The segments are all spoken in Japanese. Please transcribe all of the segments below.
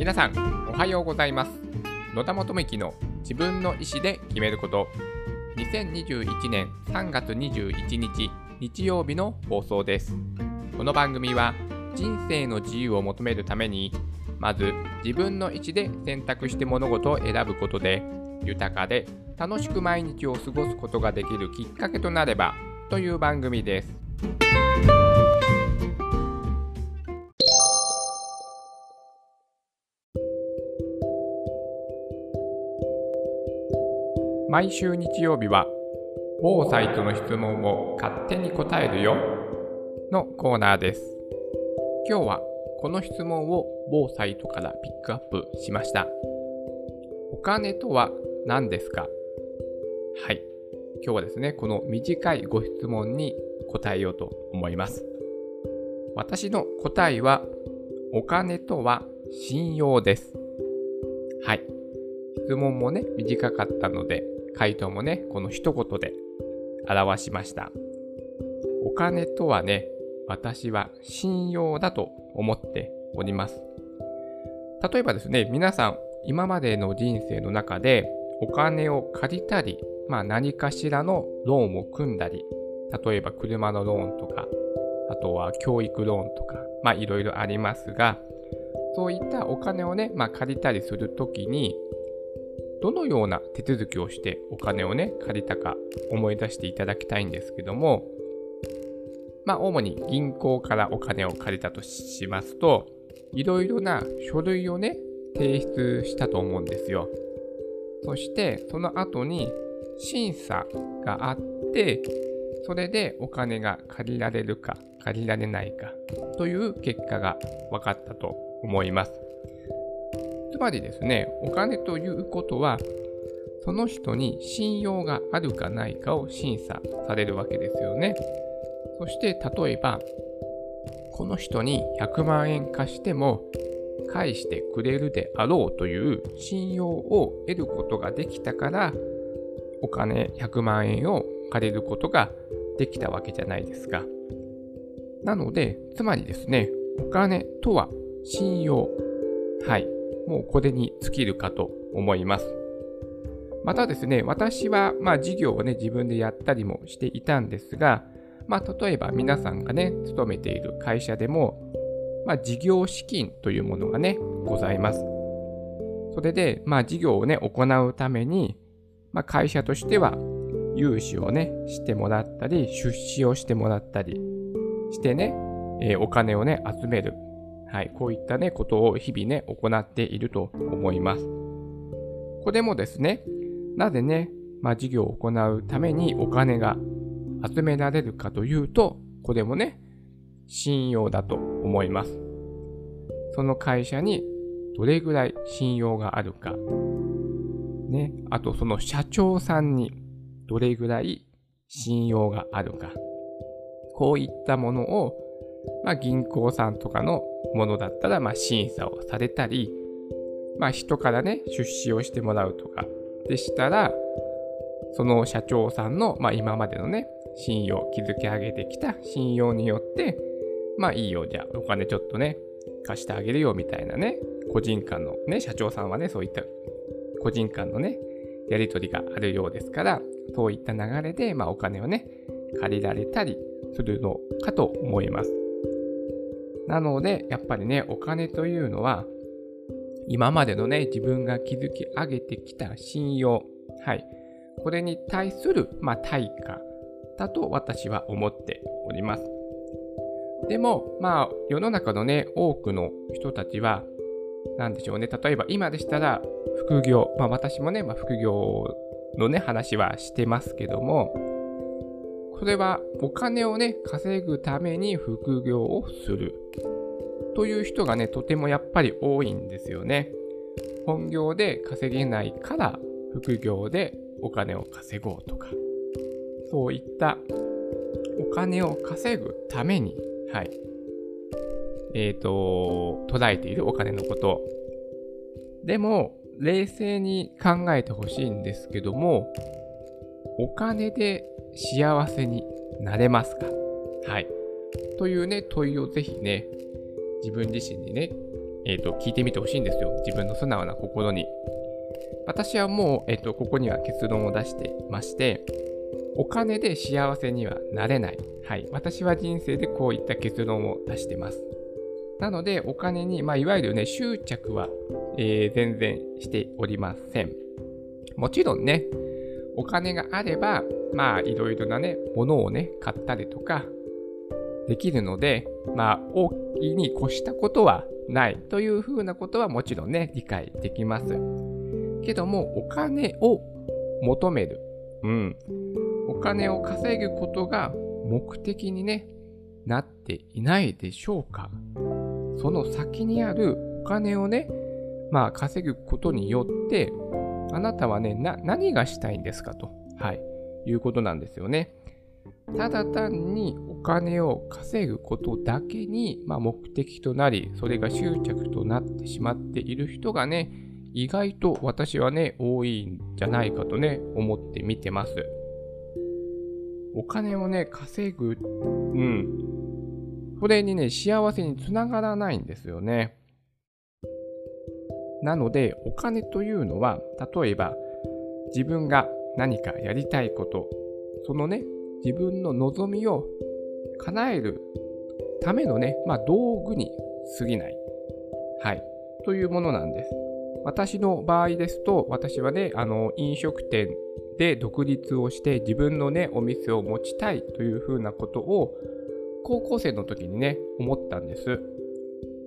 皆さんおはようございます。野田元樹の自分の意思で決めること、2021年3月21日日曜日の放送です。この番組は人生の自由を求めるために、まず自分の意思で選択して物事を選ぶことで、豊かで楽しく毎日を過ごすことができるきっかけとなればという番組です。毎週日曜日は某サイトの質問を勝手に答えるよのコーナーです。今日はこの質問を某サイトからピックアップしました。お金とは何ですか？はい、今日はですね、この短いご質問に答えようと思います。私の答えは、お金とは信用です。はい、質問もね、短かったので回答もね、この一言で表しました。お金とはね、私は信用だと思っております。例えばですね、皆さん今までの人生の中でお金を借りたり、何かしらのローンを組んだり、例えば車のローンとか、あとは教育ローンとか、いろいろありますが、そういったお金をね、借りたりするときにどのような手続きをしてお金をね、借りたか思い出していただきたいんですけども、主に銀行からお金を借りたとしますと、いろいろな書類をね、提出したと思うんですよ。そしてその後に審査があって、それでお金が借りられるか借りられないかという結果が分かったと思います。つまりですね、お金ということは、その人に信用があるかないかを審査されるわけですよね。そして例えば、この人に100万円貸しても返してくれるであろうという信用を得ることができたから、お金100万円を借りることができたわけじゃないですか。なので、つまりですね、お金とは信用。はい。もうこれに尽きるかと思います。またですね、私は事業をね、自分でやったりもしていたんですが、例えば皆さんがね、勤めている会社でも、事業資金というものがね、ございます。それで、事業をね、行うために、会社としては融資をね、してもらったり、出資をしてもらったりしてね、お金をね、集める。はい、こういったね、ことを日々ね、行っていると思います。これもですね、なぜね、事業を行うためにお金が集められるかというと、これもね、信用だと思います。その会社にどれぐらい信用があるか、ね、あとその社長さんにどれぐらい信用があるか、こういったものを、銀行さんとかのものだったら、審査をされたり、人からね、出資をしてもらうとかでしたら、その社長さんの、今までのね、信用、築き上げてきた信用によって、いいよ、じゃあお金ちょっとね、貸してあげるよみたいなね、個人間のね、社長さんはね、そういった個人間のね、やり取りがあるようですから、そういった流れで、お金をね、借りられたりするのかと思います。なので、やっぱりね、お金というのは、今までのね、自分が築き上げてきた信用、はい、これに対する、対価だと私は思っております。でも、世の中のね、多くの人たちは、なんでしょうね、例えば今でしたら、副業、私もね、副業のね、話はしてますけども、それはお金をね、稼ぐために副業をするという人がね、とてもやっぱり多いんですよね。本業で稼げないから副業でお金を稼ごうとか、そういったお金を稼ぐために、はい、捉えているお金のこと。でも冷静に考えてほしいんですけども、お金で幸せになれますか？はい。というね、問いをぜひね、自分自身にね、聞いてみてほしいんですよ。自分の素直な心に。私はもう、ここには結論を出してまして、お金で幸せにはなれない。はい。私は人生でこういった結論を出してます。なので、お金に、いわゆるね、執着は、全然しておりません。もちろんね、お金があれば、いろいろなね、ものをね、買ったりとか、できるので、大いに越したことはないというふうなことはもちろんね、理解できます。けども、お金を求める。うん。お金を稼ぐことが目的にね、なっていないでしょうか。その先にあるお金をね、稼ぐことによって、あなたはね、何がしたいんですかと、はい、いうことなんですよね。ただ単にお金を稼ぐことだけに、目的となり、それが執着となってしまっている人がね、意外と私はね、多いんじゃないかとね、思って見てます。お金をね、稼ぐ、これにね、幸せにつながらないんですよね。なので、お金というのは、例えば、自分が何かやりたいこと、そのね、自分の望みを叶えるためのね、道具に過ぎない。はい。というものなんです。私の場合ですと、私はね、飲食店で独立をして自分のね、お店を持ちたいというふうなことを、高校生の時にね、思ったんです。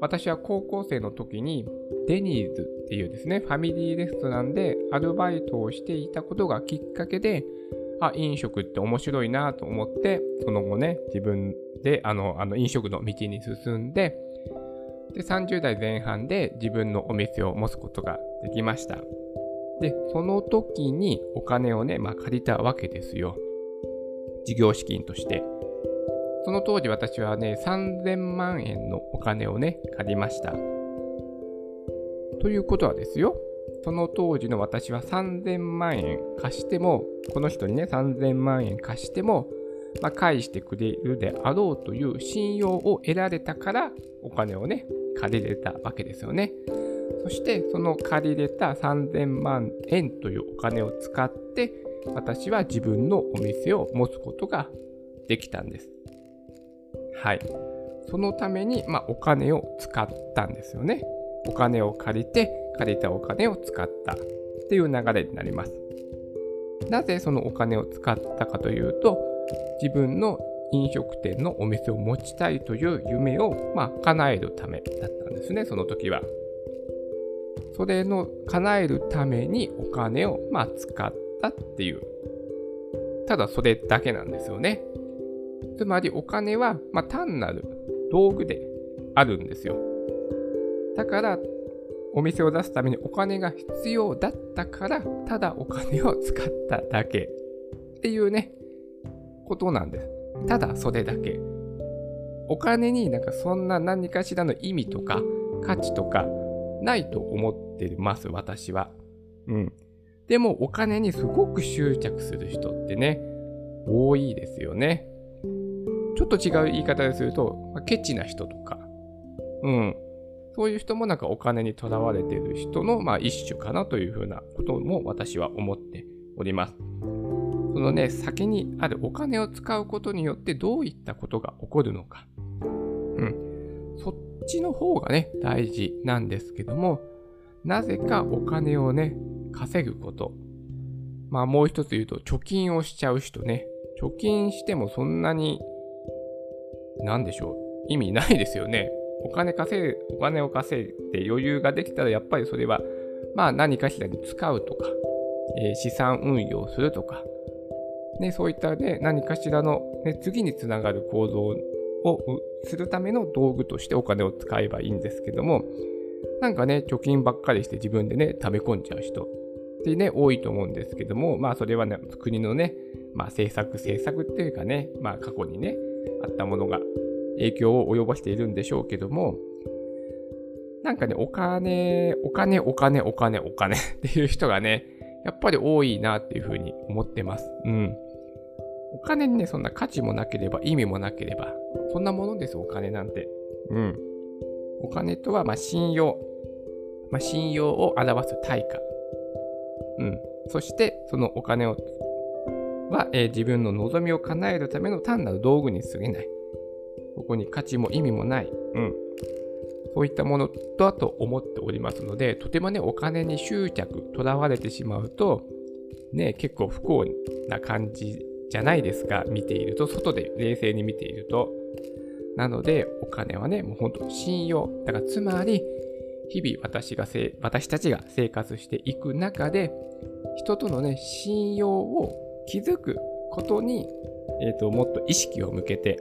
私は高校生の時に、デニーズっていうですね、ファミリーレストランでアルバイトをしていたことがきっかけで、飲食って面白いなと思って、その後ね、自分で飲食の道に進んで、で、30代前半で自分のお店を持つことができました。で、その時にお金をね、借りたわけですよ。事業資金として。その当時私はね、3000万円のお金をね、借りました。ということはですよ、その当時の私は3000万円貸しても、この人にね、3000万円貸しても、返してくれるであろうという信用を得られたから、お金をね、借りれたわけですよね。そして、その借りれた3000万円というお金を使って、私は自分のお店を持つことができたんです。はい。そのために、お金を使ったんですよね。お金を借りて、借りたお金を使ったっていう流れになります。なぜそのお金を使ったかというと、自分の飲食店のお店を持ちたいという夢を、叶えるためだったんですね、その時は。それの叶えるためにお金を、使ったっていう。ただそれだけなんですよね。つまりお金は、単なる道具であるんですよ。だから、お店を出すためにお金が必要だったから、ただお金を使っただけっていうね、ことなんです。ただそれだけ。お金にそんな何かしらの意味とか価値とかないと思ってます、私は。うん。でもお金にすごく執着する人ってね、多いですよね。ちょっと違う言い方ですると、ケチな人とか。うん。そういう人もお金にとらわれている人の一種かなというふうなことも私は思っております。そのね、先にあるお金を使うことによってどういったことが起こるのか。うん。そっちの方がね、大事なんですけども、なぜかお金をね、稼ぐこと。もう一つ言うと、貯金をしちゃう人ね。貯金してもそんなに、意味ないですよね。お金を稼いで余裕ができたら、やっぱりそれは、何かしらに使うとか、資産運用するとか、ね、そういったね、何かしらの、ね、次につながる行動をするための道具としてお金を使えばいいんですけども、貯金ばっかりして自分でね、溜め込んじゃう人ってね、多いと思うんですけども、それはね、国のね、政策っていうかね、過去にね、あったものが、影響を及ぼしているんでしょうけども、お金っていう人がね、やっぱり多いなっていうふうに思ってます。うん。お金にね、そんな価値もなければ意味もなければ、そんなものです、お金なんて。うん。お金とは信用を表す対価、そしてそのお金をは、自分の望みを叶えるための単なる道具に過ぎない。ここに価値も意味もない、そういったものだと思っておりますので、とてもね、お金に執着、とらわれてしまうと、ね、結構不幸な感じじゃないですか、見ていると、外で冷静に見ていると。なので、お金はね、もう本当信用。だからつまり、日々私たちが生活していく中で、人とのね、信用を築くことに、もっと意識を向けて、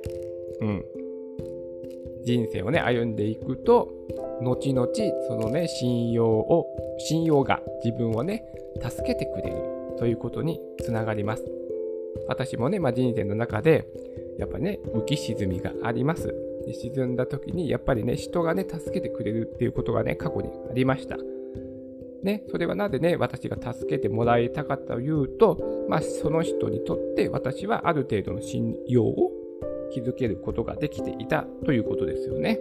人生をね、歩んでいくと、後々そのね、信用が自分をね、助けてくれるということにつながります。私もね、人生の中でやっぱね、浮き沈みがあります。で、沈んだ時にやっぱりね、人がね、助けてくれるっていうことがね、過去にありましたね。それはなぜね、私が助けてもらいたかったというと、その人にとって私はある程度の信用を築けることができていたということですよね。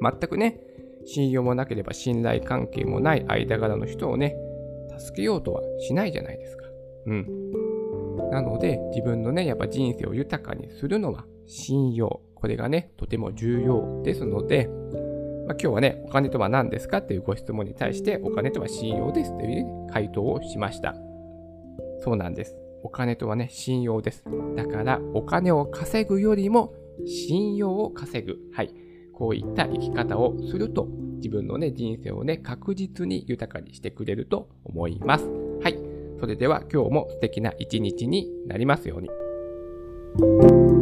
全くね、信用もなければ信頼関係もない間柄の人をね、助けようとはしないじゃないですか。なので、自分のね、やっぱ人生を豊かにするのは信用。これがね、とても重要ですので、今日はね、お金とは何ですかっていうご質問に対して、お金とは信用ですという回答をしました。そうなんです。お金とはね、信用です。だから、お金を稼ぐよりも信用を稼ぐ。こういった生き方をすると、自分のね、人生をね、確実に豊かにしてくれると思います。それでは今日も素敵な一日になりますように。